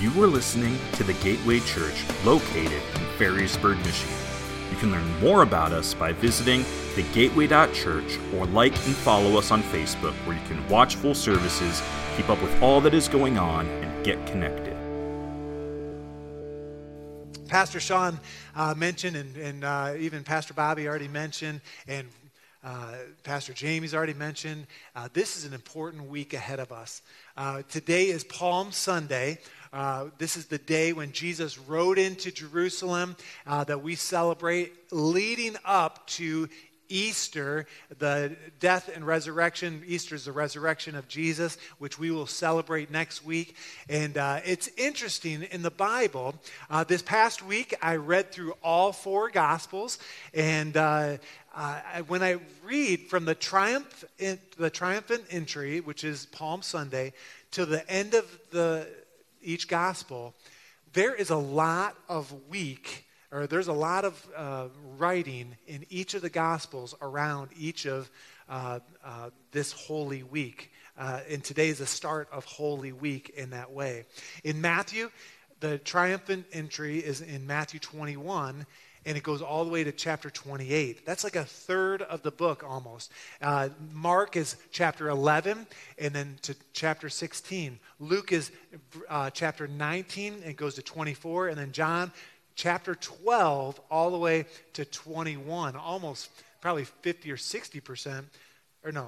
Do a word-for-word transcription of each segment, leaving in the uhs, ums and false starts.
You are listening to The Gateway Church, located in Ferrisburg, Michigan. You can learn more about us by visiting the gateway dot church or like and follow us on Facebook, where you can watch full services, keep up with all that is going on, and get connected. Pastor Sean uh, mentioned, and, and uh, even Pastor Bobby already mentioned, and Uh, Pastor Jamie's already mentioned, uh, this is an important week ahead of us. Uh, today is Palm Sunday. Uh, this is the day when Jesus rode into Jerusalem uh, that we celebrate, leading up to Easter, the death and resurrection. Easter is the resurrection of Jesus, which we will celebrate next week. And uh, it's interesting in the Bible. Uh, this past week, I read through all four Gospels, and uh, uh, when I read from the triumph, the triumphant entry, which is Palm Sunday, to the end of the each Gospel, there is a lot of week. Or there's a lot of uh, writing in each of the Gospels around each of uh, uh, this Holy Week. Uh, and today is the start of Holy Week in that way. In Matthew, the triumphant entry is in Matthew twenty-one, and it goes all the way to chapter twenty-eight. That's like a third of the book almost. Uh, Mark is chapter eleven, and then to chapter sixteen. Luke is uh, chapter nineteen, and it goes to twenty-four, and then John chapter twelve, all the way to twenty-one, almost probably fifty or sixty percent, or no,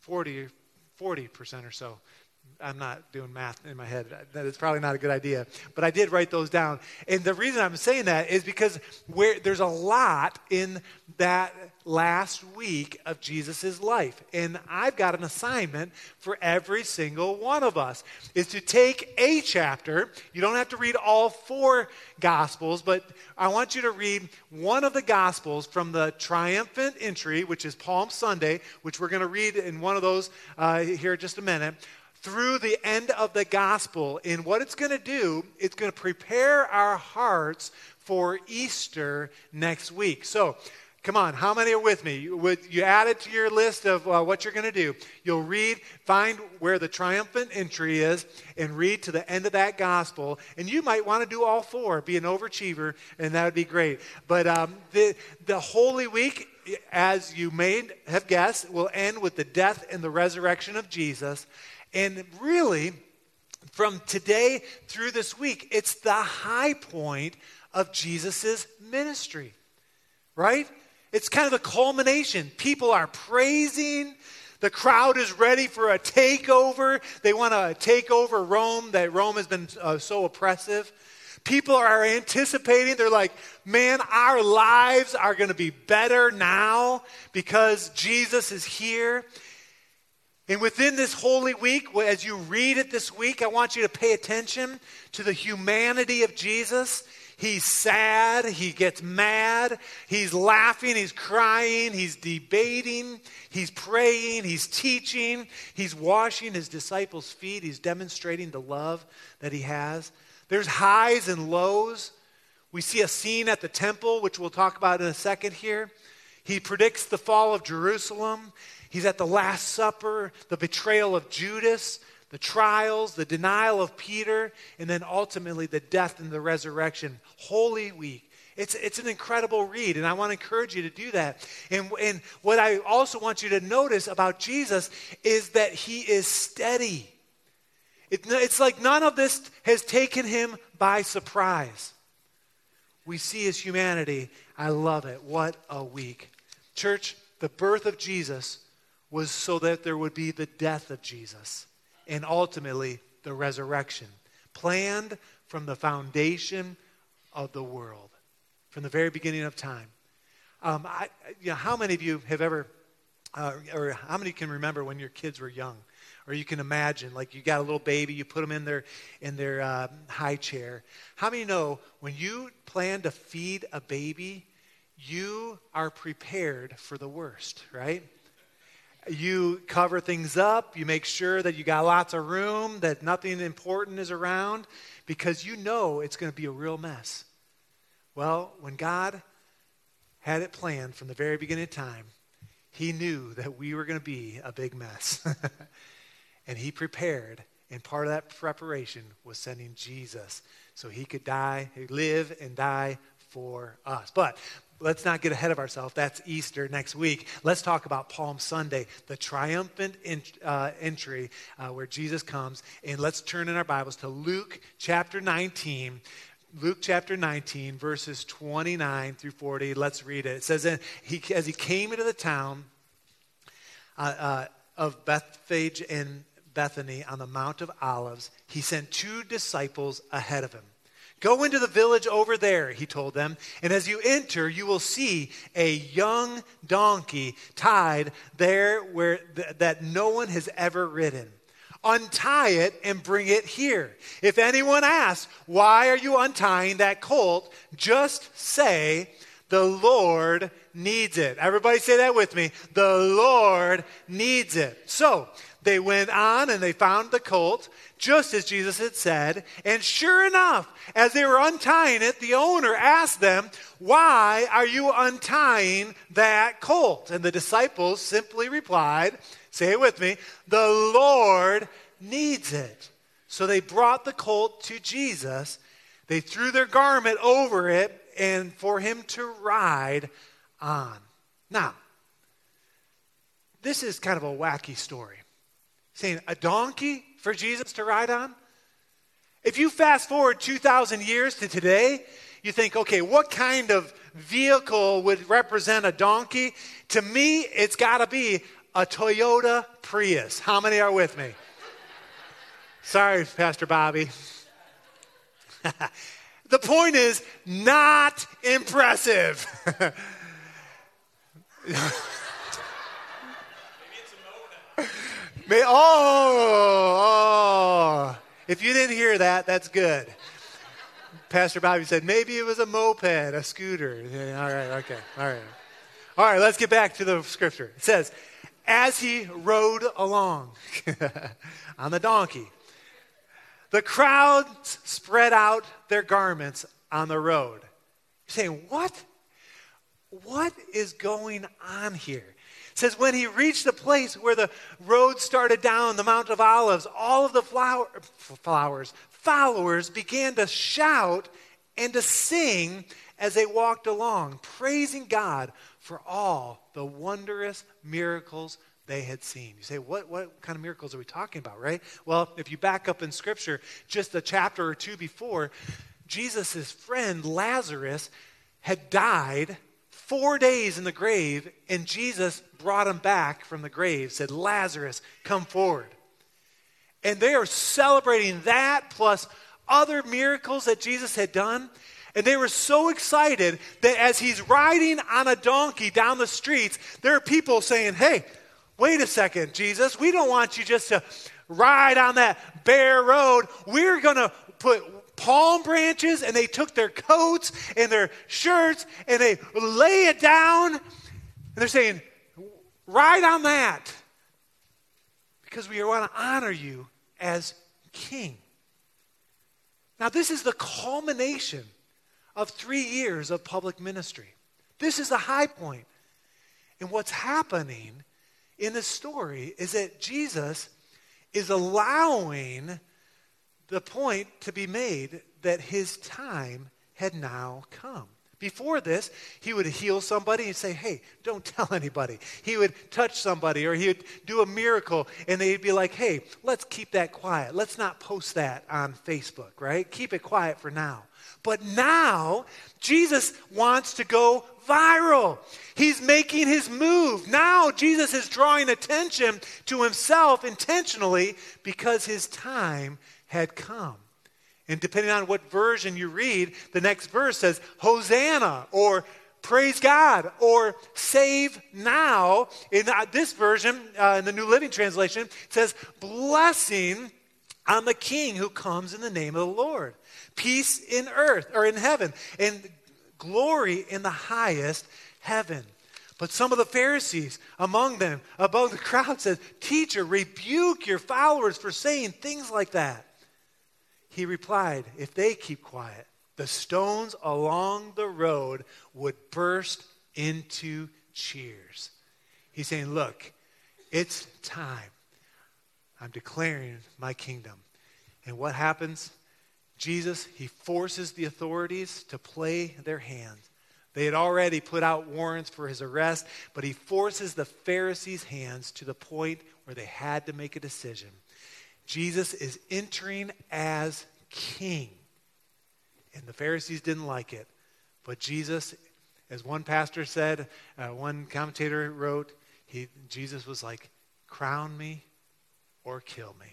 forty, forty percent or so. I'm not doing math in my head. That is probably not a good idea, but I did write those down. And the reason I'm saying that is because where there's a lot in that last week of Jesus's life. And I've got an assignment for every single one of us, is to take a chapter. You don't have to read all four Gospels, but I want you to read one of the Gospels from the triumphant entry, which is Palm Sunday, which we're going to read in one of those uh, here in just a minute, through the end of the Gospel. And what it's going to do, it's going to prepare our hearts for Easter next week. So, come on, how many are with me? You, would, you add it to your list of uh, what you're going to do. You'll read, find where the triumphant entry is, and read to the end of that Gospel. And you might want to do all four, be an overachiever, and that would be great. But um, the, the Holy Week, as you may have guessed, will end with the death and the resurrection of Jesus. And really, from today through this week, it's the high point of Jesus' ministry, right? It's kind of the culmination. People are praising. The crowd is ready for a takeover. They want to take over Rome, that Rome has been uh, so oppressive. People are anticipating. They're like, man, our lives are going to be better now because Jesus is here. And within this Holy Week, as you read it this week, I want you to pay attention to the humanity of Jesus. He's sad. He gets mad. He's laughing. He's crying. He's debating. He's praying. He's teaching. He's washing his disciples' feet. He's demonstrating the love that he has. There's highs and lows. We see a scene at the temple, which we'll talk about in a second here. He predicts the fall of Jerusalem. He's at the Last Supper, the betrayal of Judas, the trials, the denial of Peter, and then ultimately the death and the resurrection. Holy Week. It's, it's an incredible read, and I want to encourage you to do that. And, and what I also want you to notice about Jesus is that he is steady. It, it's like none of this has taken him by surprise. We see his humanity. I love it. What a week. Church, the birth of Jesus was so that there would be the death of Jesus and ultimately the resurrection, planned from the foundation of the world, from the very beginning of time. Um, I, you know, how many of you have ever, uh, or how many can remember when your kids were young? Or you can imagine, like you got a little baby, you put them in their in their uh, high chair. How many know when you plan to feed a baby, you are prepared for the worst, right? You cover things up. You make sure that you got lots of room, that nothing important is around, because you know it's going to be a real mess. Well, when God had it planned from the very beginning of time, he knew that we were going to be a big mess. And he prepared, And part of that preparation was sending Jesus so he could die, live and die for us. But let's not get ahead of ourselves. That's Easter next week. Let's talk about Palm Sunday, the triumphant ent- uh, entry uh, where Jesus comes. And let's turn in our Bibles to Luke chapter nineteen. Luke chapter nineteen, verses twenty-nine through forty. Let's read it. It says, and he, as he came into the town uh, uh, of Bethphage and Bethany on the Mount of Olives, he sent two disciples ahead of him. Go into the village over there, he told them, and as you enter, you will see a young donkey tied there where th- that no one has ever ridden. Untie it and bring it here. If anyone asks, why are you untying that colt? Just say, the Lord needs it. Everybody say that with me. The Lord needs it. So they went on and they found the colt, just as Jesus had said. And sure enough, as they were untying it, the owner asked them, why are you untying that colt? And the disciples simply replied, say it with me, the Lord needs it. So they brought the colt to Jesus. They threw their garment over it and for him to ride on. Now, this is kind of a wacky story. Saying a donkey for Jesus to ride on? If you fast forward two thousand years to today, you think, okay, what kind of vehicle would represent a donkey? To me, it's got to be a Toyota Prius. How many are with me? Sorry, Pastor Bobby. The point is, not impressive. May, oh, oh, if you didn't hear that, that's good. Pastor Bobby said, maybe it was a moped, a scooter. Yeah, all right, okay, all right. All right, let's get back to the scripture. It says, as he rode along on the donkey, the crowds spread out their garments on the road. You're saying, what? What is going on here? It says, when he reached the place where the road started down the Mount of Olives, all of the flower, flowers, followers began to shout and to sing as they walked along, praising God for all the wondrous miracles they had seen. You say, what, what kind of miracles are we talking about, right? Well, if you back up in Scripture, just a chapter or two before, Jesus' friend Lazarus had died four days in the grave, and Jesus brought him back from the grave, said, Lazarus, come forward. And they are celebrating that plus other miracles that Jesus had done. And they were so excited that as he's riding on a donkey down the streets, there are people saying, hey, wait a second, Jesus, we don't want you just to ride on that bare road. We're going to put palm branches, and they took their coats and their shirts and they lay it down and they're saying, ride on that because we want to honor you as king. Now, this is the culmination of three years of public ministry. This is the high point. And what's happening in this story is that Jesus is allowing the point to be made that his time had now come. Before this, he would heal somebody and say, hey, don't tell anybody. He would touch somebody or he would do a miracle and they'd be like, hey, let's keep that quiet. Let's not post that on Facebook, right? Keep it quiet for now. But now, Jesus wants to go viral. He's making his move. Now, Jesus is drawing attention to himself intentionally because his time had come. And depending on what version you read, the next verse says, Hosanna, or praise God, or save now. In this version, uh, in the New Living Translation, it says, blessing on the King who comes in the name of the Lord. Peace in earth, or in heaven, and glory in the highest heaven. But some of the Pharisees among them, above the crowd, said, teacher, rebuke your followers for saying things like that. He replied, if they keep quiet, the stones along the road would burst into cheers. He's saying, look, it's time. I'm declaring my kingdom. And what happens? Jesus, he forces the authorities to play their hand. They had already put out warrants for his arrest, but he forces the Pharisees' hands to the point where they had to make a decision. Jesus is entering as king. And the Pharisees didn't like it. But Jesus, as one pastor said, uh, one commentator wrote, he, Jesus was like, crown me or kill me.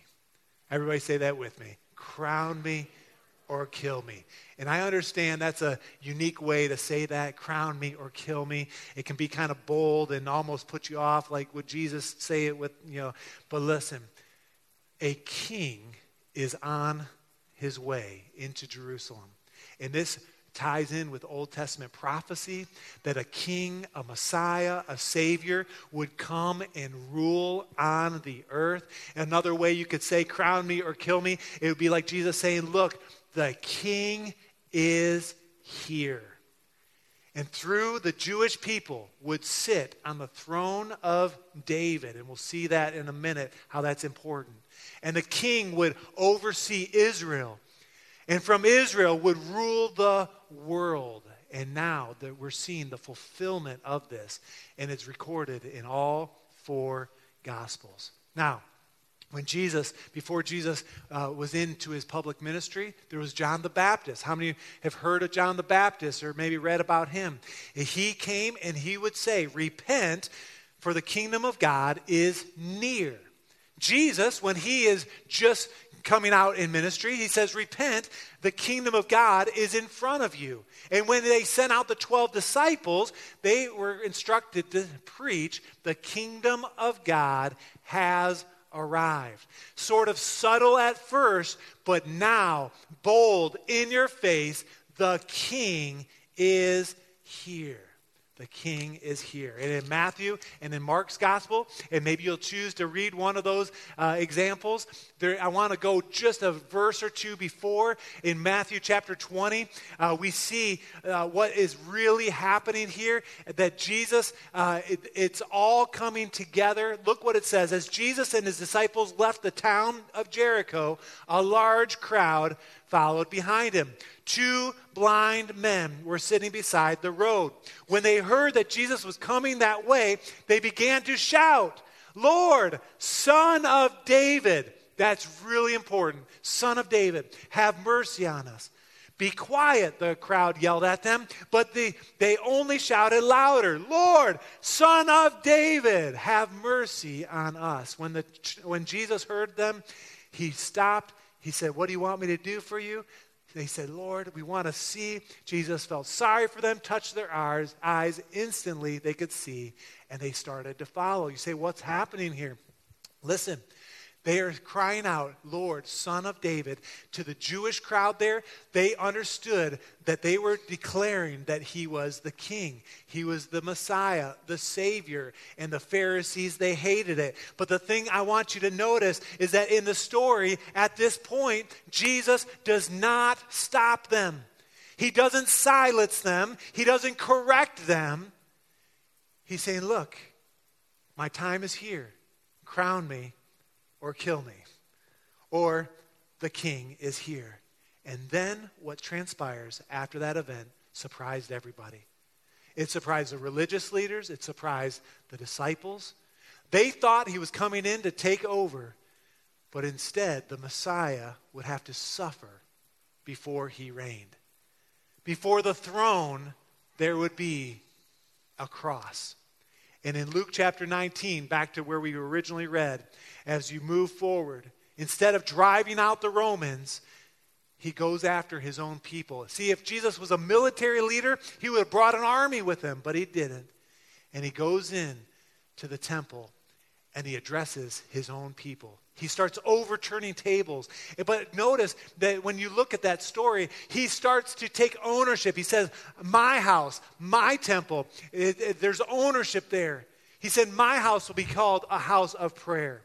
Everybody say that with me. Crown me or kill me. And I understand that's a unique way to say that, crown me or kill me. It can be kind of bold and almost put you off, like would Jesus say it with, you know. But listen, a king is on his way into Jerusalem. And this ties in with Old Testament prophecy that a king, a Messiah, a Savior would come and rule on the earth. Another way you could say, crown me or kill me, it would be like Jesus saying, look, the king is here. And through the Jewish people would sit on the throne of David. And we'll see that in a minute, how that's important. And the king would oversee Israel. And from Israel would rule the world. And now that we're seeing the fulfillment of this, and it's recorded in all four Gospels. Now, when Jesus, before Jesus uh, was into his public ministry, there was John the Baptist. How many have heard of John the Baptist or maybe read about him? He came and he would say, repent, for the kingdom of God is near. Jesus, when he is just coming out in ministry, he says, repent, the kingdom of God is in front of you. And when they sent out the twelve disciples, they were instructed to preach, the kingdom of God has arrived. Sort of subtle at first, but now bold in your face, the king is here. The king is here. And in Matthew and in Mark's gospel, and maybe you'll choose to read one of those uh, examples, there, I want to go just a verse or two before. In Matthew chapter twenty, uh, we see uh, what is really happening here, that Jesus, uh, it, it's all coming together. Look what it says. As Jesus and his disciples left the town of Jericho, a large crowd followed behind him. Two blind men were sitting beside the road. When they heard that Jesus was coming that way, they began to shout, Lord, Son of David. That's really important. Son of David, have mercy on us. Be quiet, the crowd yelled at them, but the, they only shouted louder, Lord, Son of David, have mercy on us. When, the, when Jesus heard them, he stopped. He said, what do you want me to do for you? They said, Lord, we want to see. Jesus felt sorry for them, touched their eyes. Instantly, they could see, and they started to follow. You say, what's happening here? Listen, they are crying out, Lord, Son of David. To the Jewish crowd there, they understood that they were declaring that he was the king. He was the Messiah, the Savior. And the Pharisees, they hated it. But the thing I want you to notice is that in the story, at this point, Jesus does not stop them. He doesn't silence them. He doesn't correct them. He's saying, look, my time is here. Crown me or kill me, or the king is here. And then what transpires after that event surprised everybody. It surprised the religious leaders. It surprised the disciples. They thought he was coming in to take over, but instead the Messiah would have to suffer before he reigned. Before the throne, there would be a cross. And in Luke chapter nineteen, back to where we originally read, as you move forward, instead of driving out the Romans, he goes after his own people. See, if Jesus was a military leader, he would have brought an army with him, but he didn't. And he goes in to the temple, and he addresses his own people. He starts overturning tables. But notice that when you look at that story, he starts to take ownership. He says, my house, my temple. It, it, there's ownership there. He said, my house will be called a house of prayer.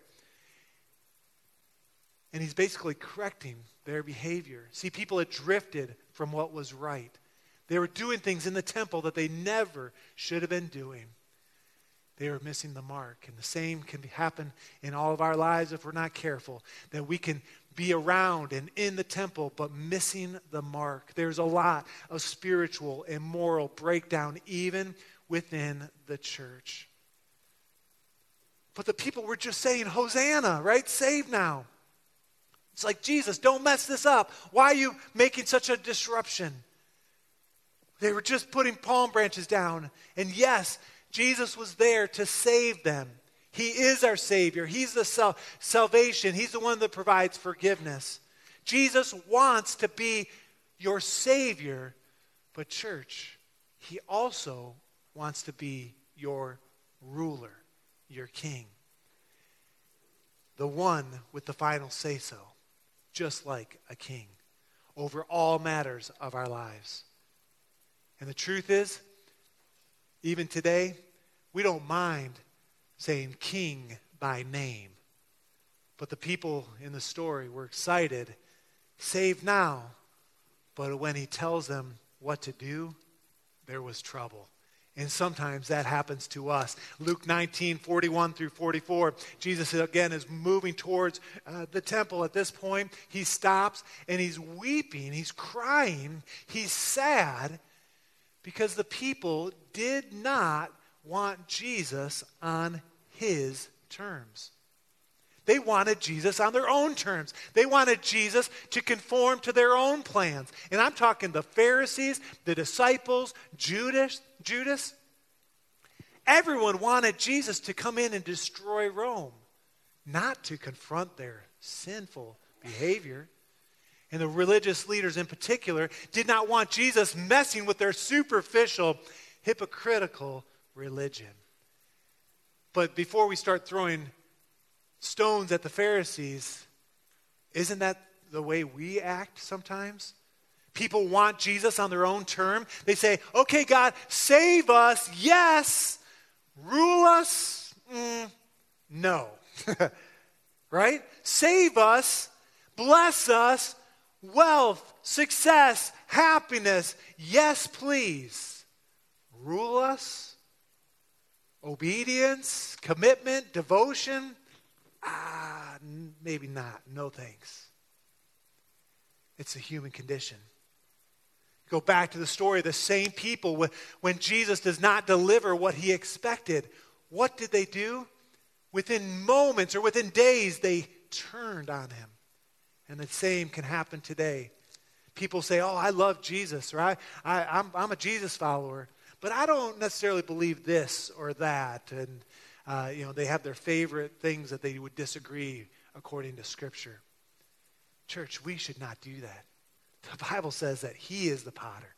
And he's basically correcting their behavior. See, people had drifted from what was right. They were doing things in the temple that they never should have been doing. they are missing the mark. And the same can happen in all of our lives if we're not careful, that we can be around and in the temple, but missing the mark. There's a lot of spiritual and moral breakdown even within the church. But the people were just saying, Hosanna, right? Save now. It's like, Jesus, don't mess this up. Why are you making such a disruption? They were just putting palm branches down. And yes, Jesus was there to save them. He is our Savior. He's the sal- salvation. He's the one that provides forgiveness. Jesus wants to be your Savior. But church, he also wants to be your ruler, your king. The one with the final say-so, just like a king, over all matters of our lives. And the truth is, even today, we don't mind saying king by name. But the people in the story were excited, save now. But when he tells them what to do, there was trouble. And sometimes that happens to us. Luke nineteen, forty-one through forty-four, Jesus again is moving towards uh, the temple at this point. He stops and he's weeping, he's crying, he's sad because the people did not want Jesus on his terms. They wanted Jesus on their own terms. They wanted Jesus to conform to their own plans. And I'm talking the Pharisees, the disciples, Judas. Judas. Everyone wanted Jesus to come in and destroy Rome, not to confront their sinful behavior. And the religious leaders in particular did not want Jesus messing with their superficial, hypocritical religion. But before we start throwing stones at the Pharisees, isn't that the way we act sometimes? People want Jesus on their own term. They say, okay, God, save us, yes. Rule us, mm, no. Right? Save us, bless us, wealth, success, happiness, yes, please. Rule us, obedience, commitment, devotion, ah, maybe not, no thanks. It's the human condition. Go back to the story of the same people when Jesus does not deliver what he expected. What did they do? Within moments or within days, they turned on him. And the same can happen today. People say, oh, I love Jesus, or I, I, I'm, I'm a Jesus follower, but I don't necessarily believe this or that. And uh, you know, they have their favorite things that they would disagree according to Scripture. Church, we should not do that. The Bible says that he is the potter.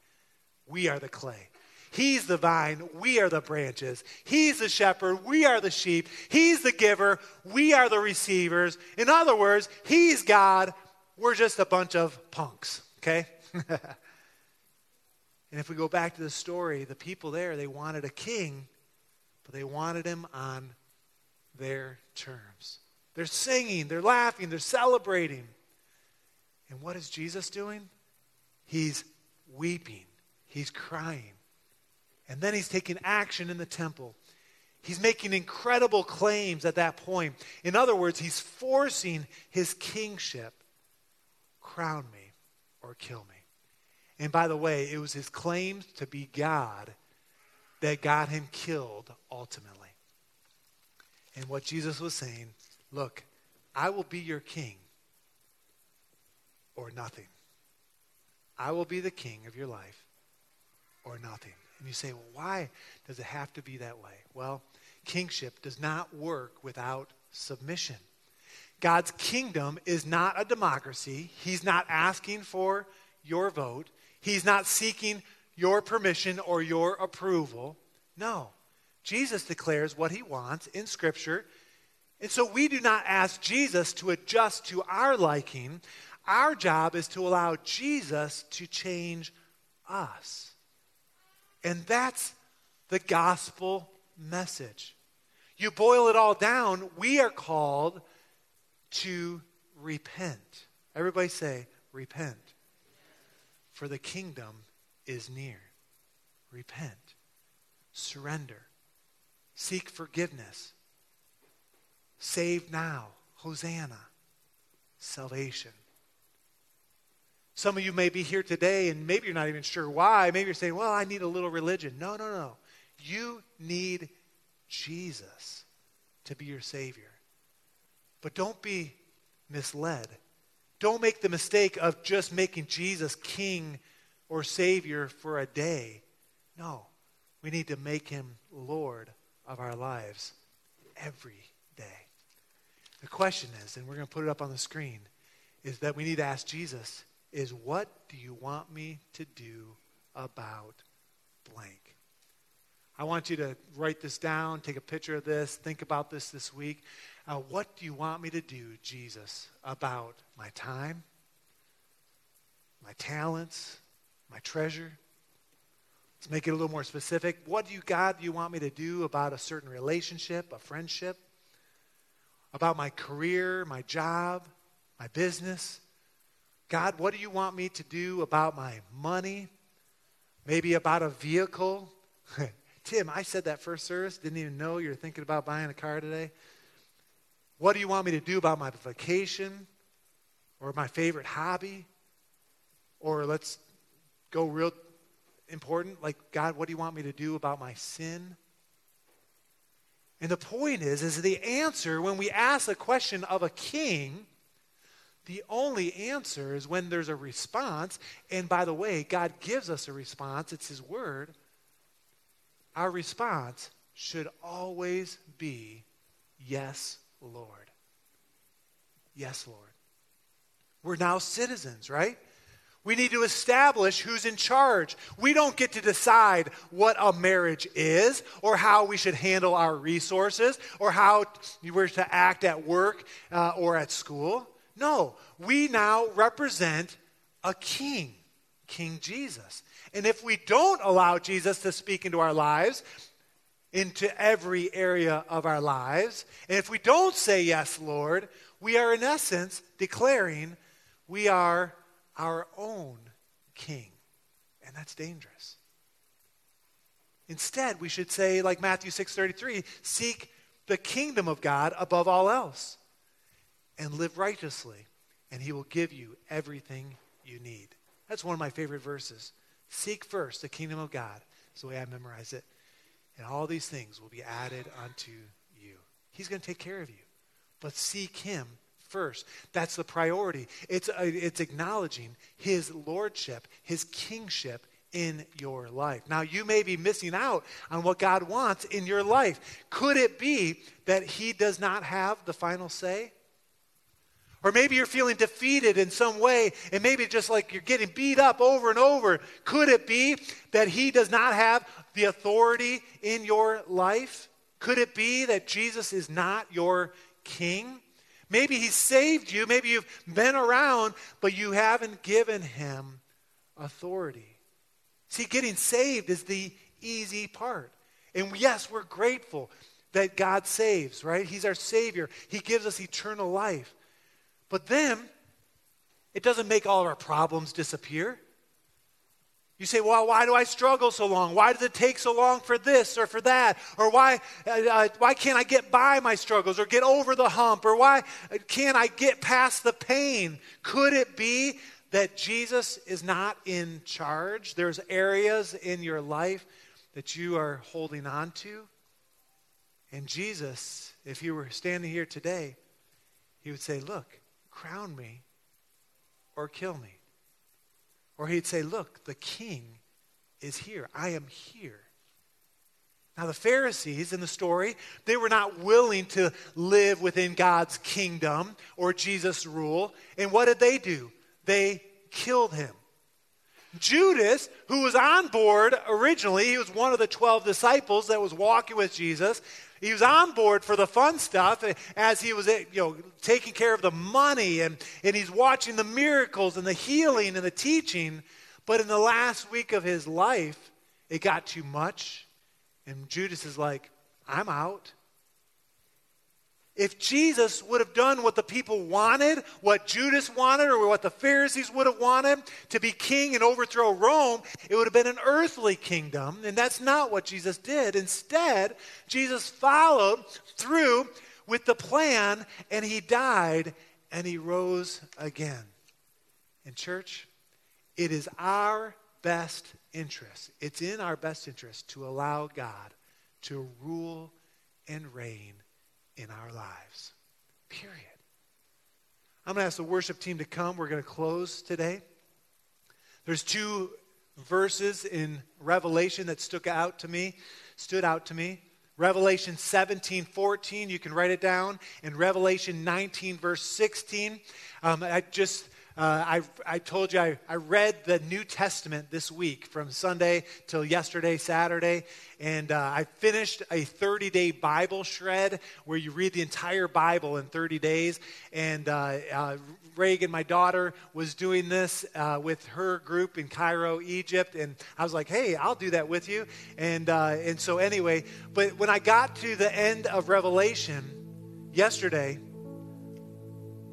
We are the clay. He's the vine. We are the branches. He's the shepherd. We are the sheep. He's the giver. We are the receivers. In other words, he's God. We're just a bunch of punks, okay? And if we go back to the story, the people there, they wanted a king, but they wanted him on their terms. They're singing. They're laughing. They're celebrating. And what is Jesus doing? He's weeping. He's crying. And then he's taking action in the temple. He's making incredible claims at that point. In other words, he's forcing his kingship. Crown me or kill me. And by the way, it was his claims to be God that got him killed ultimately. And what Jesus was saying, look, I will be your king. Or nothing. I will be the king of your life, or nothing. And you say, well, why does it have to be that way? Well, kingship does not work without submission. God's kingdom is not a democracy. He's not asking for your vote. He's not seeking your permission or your approval. No. Jesus declares what he wants in Scripture. And so we do not ask Jesus to adjust to our liking. Our job is to allow Jesus to change us. And that's the gospel message. You boil it all down, we are called to repent. Everybody say, repent. For the kingdom is near. Repent. Surrender. Seek forgiveness. Save now. Hosanna. Salvation. Some of you may be here today and maybe you're not even sure why. Maybe you're saying, well, I need a little religion. No, no, no. You need Jesus to be your Savior. But don't be misled. Don't make the mistake of just making Jesus King or Savior for a day. No, we need to make him Lord of our lives every day. The question is, and we're going to put it up on the screen, is that we need to ask Jesus, is what do you want me to do about blank? I want you to write this down, take a picture of this, think about this this week. Uh, what do you want me to do, Jesus, about my time, my talents, my treasure? Let's make it a little more specific. What do you, God, do you want me to do about a certain relationship, a friendship, about my career, my job, my business? God, what do you want me to do about my money? Maybe about a vehicle. Tim, I said that first service, didn't even know you were thinking about buying a car today. What do you want me to do about my vacation or my favorite hobby? Or let's go real important, like, God, what do you want me to do about my sin? And the point is, is the answer when we ask a question of a king, the only answer is when there's a response. And by the way, God gives us a response. It's his word. Our response should always be, yes, Lord. Yes, Lord. We're now citizens, right? We need to establish who's in charge. We don't get to decide what a marriage is or how we should handle our resources or how we're to act at work uh, or at school. No, we now represent a king, King Jesus. And if we don't allow Jesus to speak into our lives, into every area of our lives, and if we don't say yes, Lord, we are in essence declaring we are our own king. And that's dangerous. Instead, we should say, like Matthew six thirty-three, seek the kingdom of God above all else. And live righteously, and he will give you everything you need. That's one of my favorite verses. Seek first the kingdom of God. That's the way I memorize it. And all these things will be added unto you. He's going to take care of you. But seek him first. That's the priority. It's, it's acknowledging his lordship, his kingship in your life. Now, you may be missing out on what God wants in your life. Could it be that he does not have the final say? Or maybe you're feeling defeated in some way, and maybe just like you're getting beat up over and over. Could it be that he does not have the authority in your life? Could it be that Jesus is not your king? Maybe he saved you. Maybe you've been around, but you haven't given him authority. See, getting saved is the easy part. And yes, we're grateful that God saves, right? He's our Savior. He gives us eternal life. But then, it doesn't make all of our problems disappear. You say, well, why do I struggle so long? Why does it take so long for this or for that? Or why uh, why can't I get by my struggles or get over the hump? Or why can't I get past the pain? Could it be that Jesus is not in charge? There's areas in your life that you are holding on to. And Jesus, if he were standing here today, he would say, look, crown me or kill me. Or he'd say, look, the king is here. I am here. Now, the Pharisees in the story, they were not willing to live within God's kingdom or Jesus' rule. And what did they do? They killed him. Judas, who was on board originally, he was one of the twelve disciples that was walking with Jesus. He was on board for the fun stuff as he was, you know, taking care of the money and, and he's watching the miracles and the healing and the teaching. But in the last week of his life, it got too much. And Judas is like, I'm out. If Jesus would have done what the people wanted, what Judas wanted, or what the Pharisees would have wanted, to be king and overthrow Rome, it would have been an earthly kingdom, and that's not what Jesus did. Instead, Jesus followed through with the plan, and he died, and he rose again. And church, it is our best interest, it's in our best interest to allow God to rule and reign in our lives, period. I'm going to ask the worship team to come. We're going to close today. There's two verses in Revelation that stuck out to me, stood out to me. Revelation seventeen fourteen, you can write it down. And Revelation nineteen, verse sixteen. Um, I just, uh, I, I told you, I, I read the New Testament this week from Sunday till yesterday, Saturday. And uh, I finished a thirty-day Bible shred where you read the entire Bible in thirty days. And uh, uh, Reagan, my daughter, was doing this uh, with her group in Cairo, Egypt. And I was like, hey, I'll do that with you. And, uh, and so anyway, but when I got to the end of Revelation yesterday,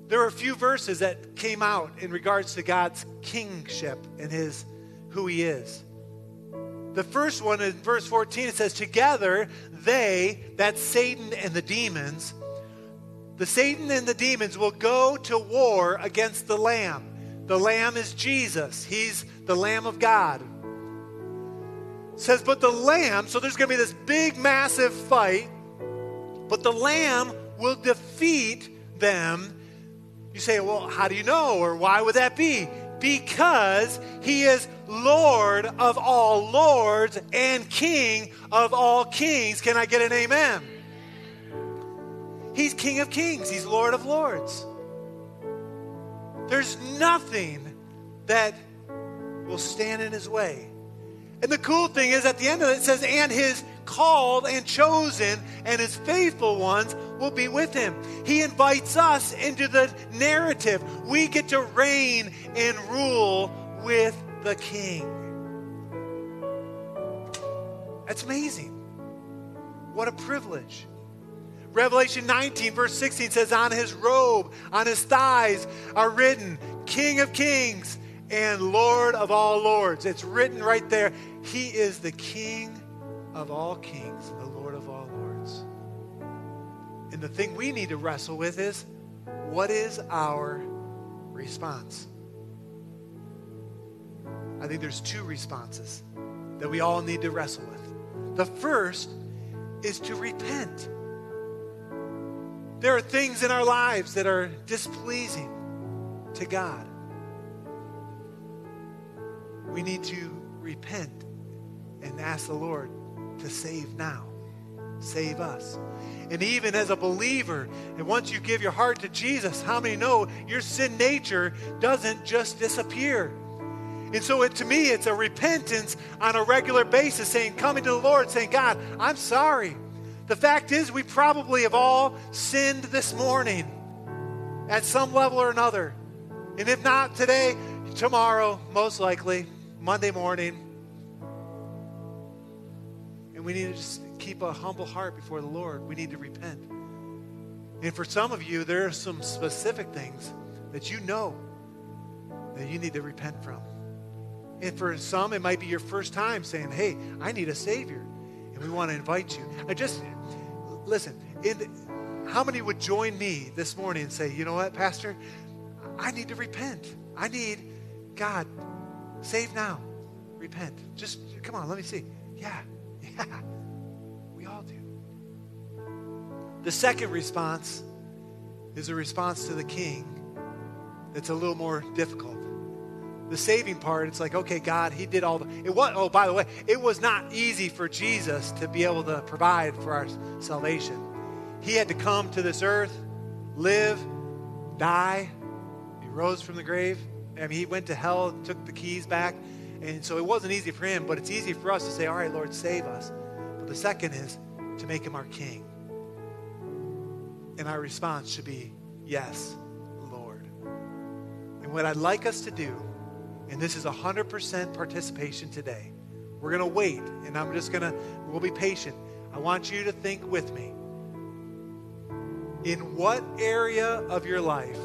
there were a few verses that came out in regards to God's kingship and his who he is. The first one in verse fourteen, it says, together they, that's Satan and the demons, the Satan and the demons will go to war against the Lamb. The Lamb is Jesus. He's the Lamb of God. It says, but the Lamb, so there's going to be this big, massive fight, but the Lamb will defeat them. You say, well, how do you know, or why would that be? Because he is Lord of all lords and King of all kings. Can I get an amen? He's King of kings. He's Lord of lords. There's nothing that will stand in his way. And the cool thing is at the end of it, it says, and his called and chosen and his faithful ones will be with him. He invites us into the narrative. We get to reign and rule with the King. That's amazing. What a privilege. Revelation nineteen, verse sixteen says, on his robe, on his thighs are written, King of kings and Lord of all lords. It's written right there. He is the King of all kings and the Lord of all lords. And the thing we need to wrestle with is, what is our response? I think there's two responses that we all need to wrestle with. The first is to repent. There are things in our lives that are displeasing to God. We need to repent and ask the Lord to save now. Save us. And even as a believer, and once you give your heart to Jesus, how many know your sin nature doesn't just disappear? And so it, to me, it's a repentance on a regular basis, saying, coming to the Lord, saying, God, I'm sorry. The fact is, we probably have all sinned this morning at some level or another. And if not today, tomorrow, most likely, Monday morning. And we need to just keep a humble heart before the Lord. We need to repent. And for some of you, there are some specific things that you know that you need to repent from. And for some, it might be your first time saying, hey, I need a Savior. And we want to invite you. I just, listen, in, how many would join me this morning and say, you know what, Pastor, I need to repent. I need, God, save now. Repent. Just, come on, let me see. Yeah. Yeah, we all do. The second response is a response to the King that's a little more difficult. The saving part, it's like, okay, God, he did all the, it was, oh, by the way, it was not easy for Jesus to be able to provide for our salvation. He had to come to this earth, live, die. He rose from the grave. I mean, he went to hell, took the keys back. And so it wasn't easy for him, but it's easy for us to say, all right, Lord, save us. But the second is to make him our King. And our response should be, yes, Lord. And what I'd like us to do, and this is one hundred percent participation today, we're going to wait, and I'm just going to, we'll be patient. I want you to think with me. In what area of your life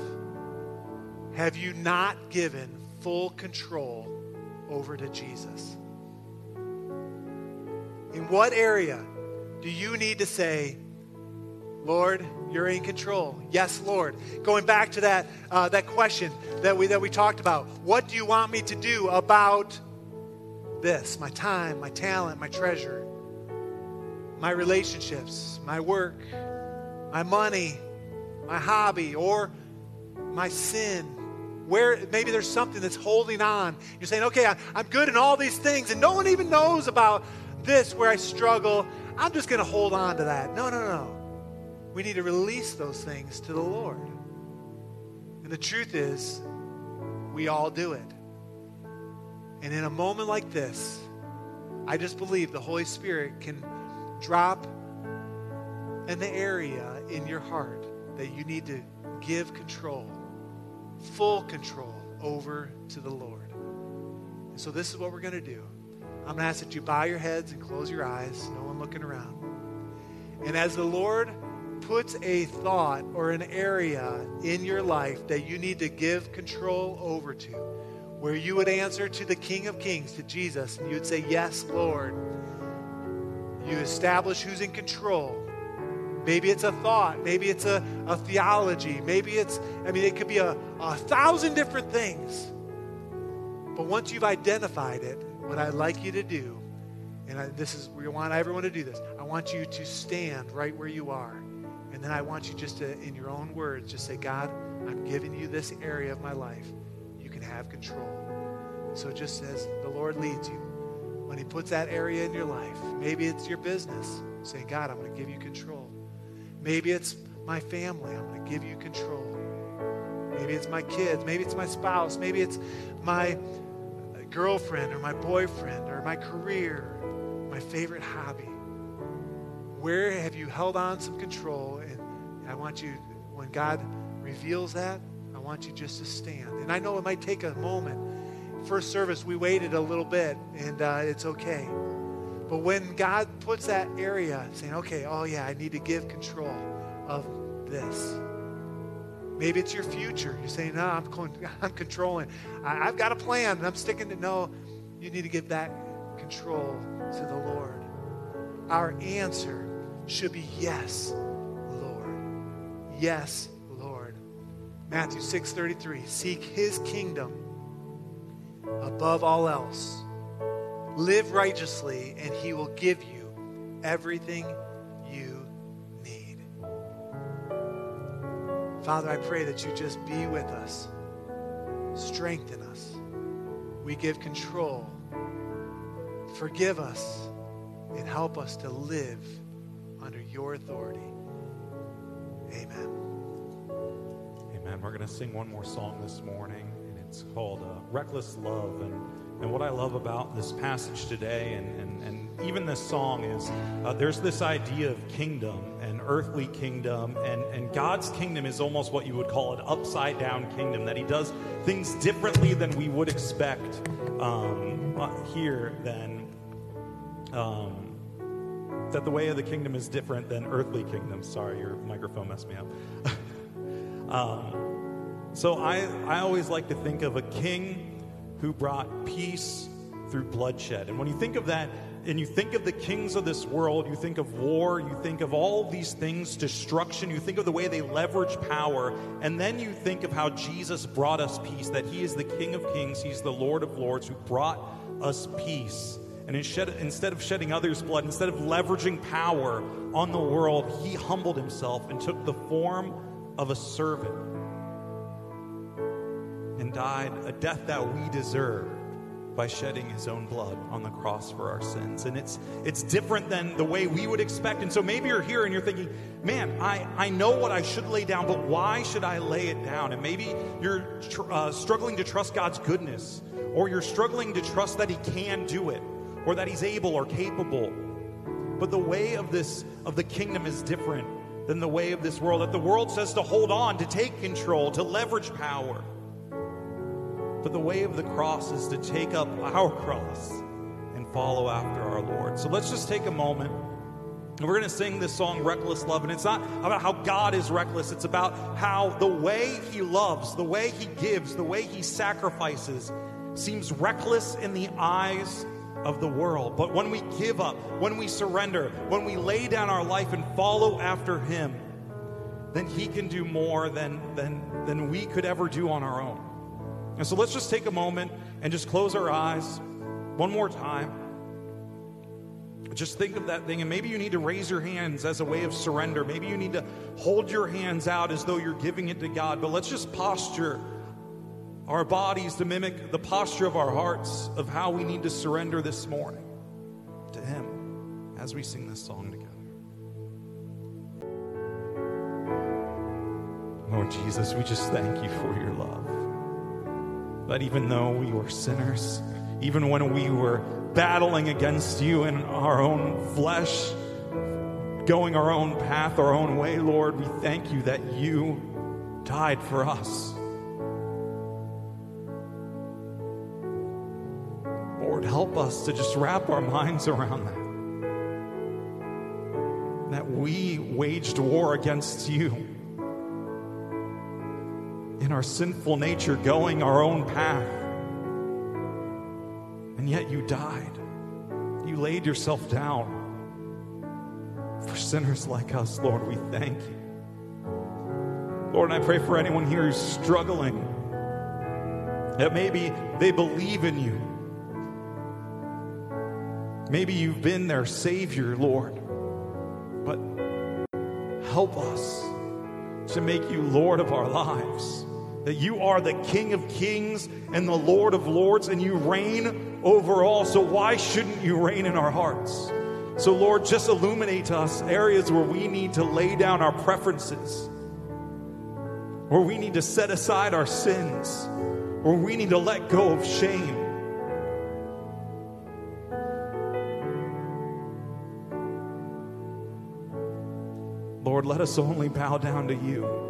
have you not given full control over to Jesus? In what area do you need to say, Lord, you're in control? Yes, Lord. Going back to that uh, that question that we that we talked about. What do you want me to do about this? My time, my talent, my treasure, my relationships, my work, my money, my hobby, or my sin. Where maybe there's something that's holding on. You're saying, okay, I, I'm good in all these things, and no one even knows about this where I struggle. I'm just going to hold on to that. No, no, no. We need to release those things to the Lord. And the truth is, we all do it. And in a moment like this, I just believe the Holy Spirit can drop in the area in your heart that you need to give control, full control over to the Lord. And so this is what we're going to do. I'm going to ask that you bow your heads and close your eyes, no one looking around. And as the Lord puts a thought or an area in your life that you need to give control over to, where you would answer to the King of Kings, to Jesus, and you would say, yes, Lord. You establish who's in control. Maybe it's a thought. Maybe it's a, a theology. Maybe it's, I mean, it could be a, a thousand different things. But once you've identified it, what I'd like you to do, and I, this is, we want everyone to do this. I want you to stand right where you are. And then I want you just to, in your own words, just say, God, I'm giving you this area of my life. You can have control. So just as the Lord leads you, when he puts that area in your life, maybe it's your business, say, God, I'm going to give you control. Maybe it's my family. I'm going to give you control. Maybe it's my kids. Maybe it's my spouse. Maybe it's my girlfriend or my boyfriend or my career, my favorite hobby. Where have you held on some control? And I want you, when God reveals that, I want you just to stand. And I know it might take a moment. First service, we waited a little bit, and uh, it's okay. But when God puts that area, saying, okay, oh yeah, I need to give control of this. Maybe it's your future. You're saying, no, I'm, con- I'm controlling. I- I've got a plan. I'm sticking to no. You need to give that control to the Lord. Our answer should be yes, Lord. Yes, Lord. Matthew six thirty-three, seek his kingdom above all else. Live righteously, and he will give you everything you need. Father, I pray that you just be with us. Strengthen us. We give control. Forgive us, and help us to live under your authority. Amen. Amen. We're going to sing one more song this morning, and it's called uh, Reckless Love. And And what I love about this passage today and, and, and even this song is uh, there's this idea of kingdom, an earthly kingdom, and, and God's kingdom is almost what you would call an upside-down kingdom, that he does things differently than we would expect um, here, than, um, that the way of the kingdom is different than earthly kingdom. Sorry, your microphone messed me up. um, so I, I always like to think of a king who brought peace through bloodshed. And when you think of that, and you think of the kings of this world, you think of war, you think of all these things, destruction, you think of the way they leverage power, and then you think of how Jesus brought us peace, that he is the King of Kings, he's the Lord of Lords, who brought us peace. And instead of shedding others' blood, instead of leveraging power on the world, he humbled himself and took the form of a servant, and died a death that we deserved by shedding his own blood on the cross for our sins. And it's it's different than the way we would expect. And so maybe you're here and you're thinking, man, I, I know what I should lay down, but why should I lay it down? And maybe you're tr- uh, struggling to trust God's goodness, or you're struggling to trust that he can do it, or that he's able or capable. But the way of this of the kingdom is different than the way of this world. That the world says to hold on, to take control, to leverage power. But the way of the cross is to take up our cross and follow after our Lord. So let's just take a moment And we're going to sing this song, Reckless Love. And it's not about how God is reckless. It's about how the way he loves, the way he gives, the way he sacrifices seems reckless in the eyes of the world. But when we give up, when we surrender, when we lay down our life and follow after him, then he can do more than, than, than we could ever do on our own. And so let's just take a moment and just close our eyes one more time. Just think of that thing, and maybe you need to raise your hands as a way of surrender. Maybe you need to hold your hands out as though you're giving it to God. But let's just posture our bodies to mimic the posture of our hearts of how we need to surrender this morning to him as we sing this song together. Lord Jesus, we just thank you for your love. That even though we were sinners, even when we were battling against you in our own flesh, going our own path, our own way, Lord, we thank you that you died for us. Lord, help us to just wrap our minds around that. That we waged war against you in our sinful nature, going our own path. And yet you died. You laid yourself down for sinners like us, Lord. We thank you. Lord, and I pray for anyone here who's struggling, that maybe they believe in you. Maybe you've been their Savior, Lord. But help us to make you Lord of our lives. That you are the King of Kings and the Lord of Lords, and you reign over all. So why shouldn't you reign in our hearts? So Lord, just illuminate to us areas where we need to lay down our preferences, where we need to set aside our sins, where we need to let go of shame. Lord, let us only bow down to you.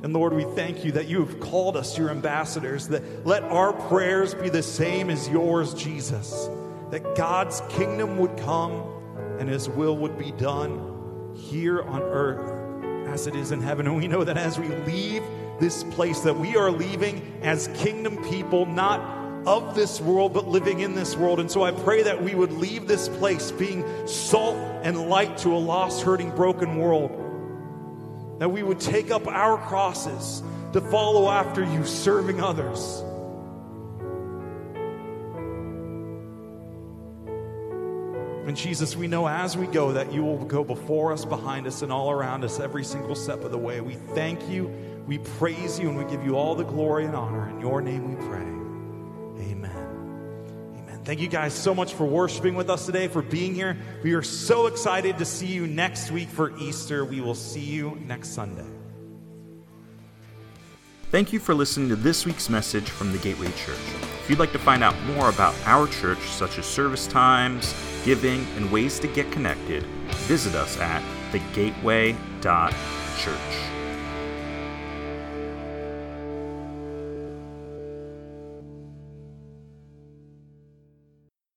And Lord, we thank you that you have called us your ambassadors, that let our prayers be the same as yours, Jesus, that God's kingdom would come and his will would be done here on earth as it is in heaven. And we know that as we leave this place, that we are leaving as kingdom people, not of this world, but living in this world. And so I pray that we would leave this place being salt and light to a lost, hurting, broken world. That we would take up our crosses to follow after you, serving others. And Jesus, we know as we go that you will go before us, behind us, and all around us every single step of the way. We thank you, we praise you, and we give you all the glory and honor. In your name we pray. Amen. Amen. Thank you guys so much for worshiping with us today, for being here. We are so excited to see you next week for Easter. We will see you next Sunday. Thank you for listening to this week's message from The Gateway Church. If you'd like to find out more about our church, such as service times, giving, and ways to get connected, visit us at the gateway dot church.